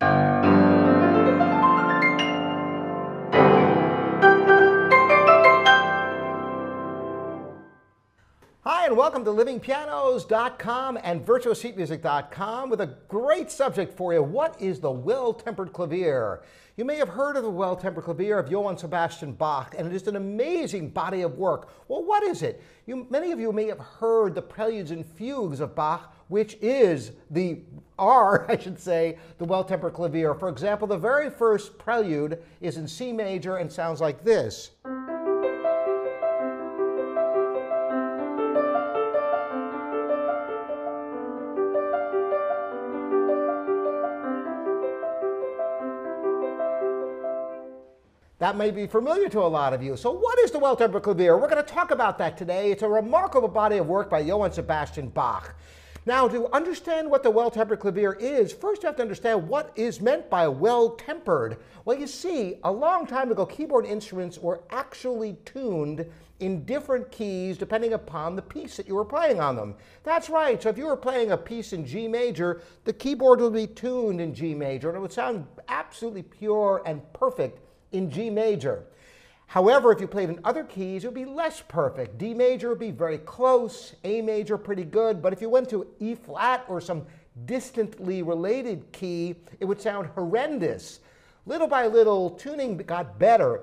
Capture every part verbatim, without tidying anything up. Hi, and welcome to living pianos dot com and virtual sheet music dot com with a great subject for you. What is the well-tempered clavier? You may have heard of the well-tempered clavier of Johann Sebastian Bach, and it is an amazing body of work. Well, what is it? You, many of you may have heard the preludes and fugues of Bach, which is the, are, I should say, the well-tempered clavier. For example, the very first prelude is in C major and sounds like this. That may be familiar to a lot of you. So what is the well-tempered clavier? We're going to talk about that today. It's a remarkable body of work by Johann Sebastian Bach. Now, to understand what the well-tempered clavier is, first you have to understand what is meant by well-tempered. Well, you see, a long time ago, keyboard instruments were actually tuned in different keys depending upon the piece that you were playing on them. That's right. So if you were playing a piece in G major, the keyboard would be tuned in G major, and it would sound absolutely pure and perfect in G major. However, if you played in other keys, it would be less perfect. D major would be very close, A major pretty good, but if you went to E flat or some distantly related key, it would sound horrendous. Little by little, tuning got better,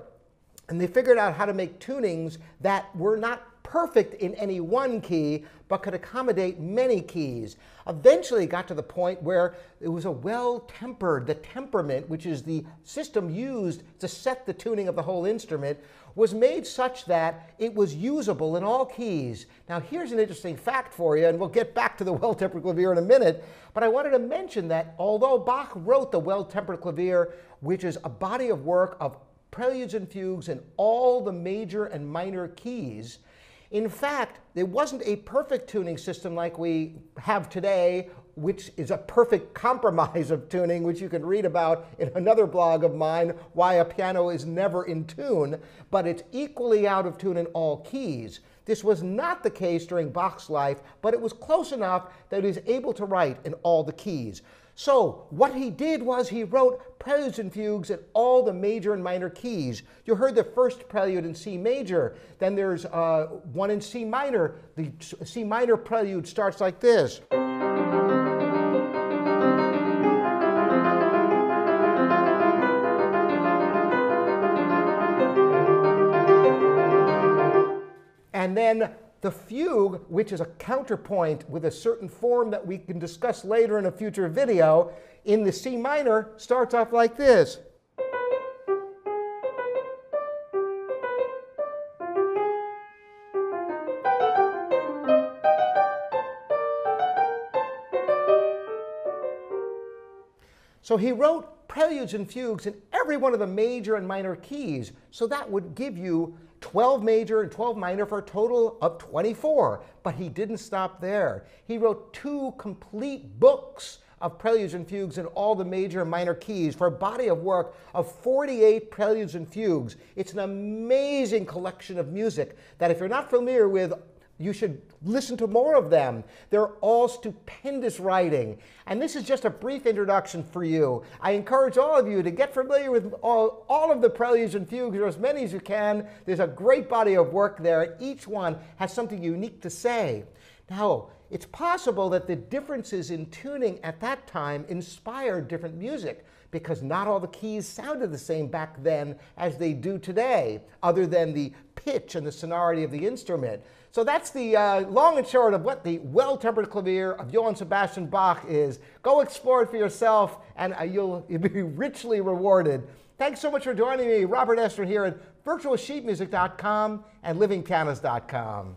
and they figured out how to make tunings that were not perfect in any one key, but could accommodate many keys. Eventually it got to the point where it was a well-tempered, the temperament, which is the system used to set the tuning of the whole instrument, was made such that it was usable in all keys. Now here's an interesting fact for you, and we'll get back to the well-tempered clavier in a minute, but I wanted to mention that although Bach wrote the well-tempered clavier, which is a body of work of preludes and fugues in all the major and minor keys, in fact, there wasn't a perfect tuning system like we have today, which is a perfect compromise of tuning, which you can read about in another blog of mine, Why a Piano is Never in Tune, but it's equally out of tune in all keys. This was not the case during Bach's life, but it was close enough that he was able to write in all the keys. So what he did was he wrote preludes and fugues in all the major and minor keys. You heard the first prelude in C major, then there's uh, one in C minor. The C minor prelude starts like this. And then the fugue, which is a counterpoint with a certain form that we can discuss later in a future video, in the C minor starts off like this. So he wrote preludes and fugues in every one of the major and minor keys, so that would give you twelve major and twelve minor for a total of twenty-four. But he didn't stop there. He wrote two complete books of preludes and fugues in all the major and minor keys for a body of work of forty-eight preludes and fugues. It's an amazing collection of music that if you're not familiar with, you should listen to more of them. They're all stupendous writing. And this is just a brief introduction for you. I encourage all of you to get familiar with all, all of the preludes and fugues, or as many as you can. There's a great body of work there. Each one has something unique to say. Now, it's possible that the differences in tuning at that time inspired different music, because not all the keys sounded the same back then as they do today, other than the pitch and the sonority of the instrument. So that's the uh, long and short of what the well-tempered clavier of Johann Sebastian Bach is. Go explore it for yourself, and uh, you'll, you'll be richly rewarded. Thanks so much for joining me. Robert Estrin here at virtual sheet music dot com and living pianos dot com.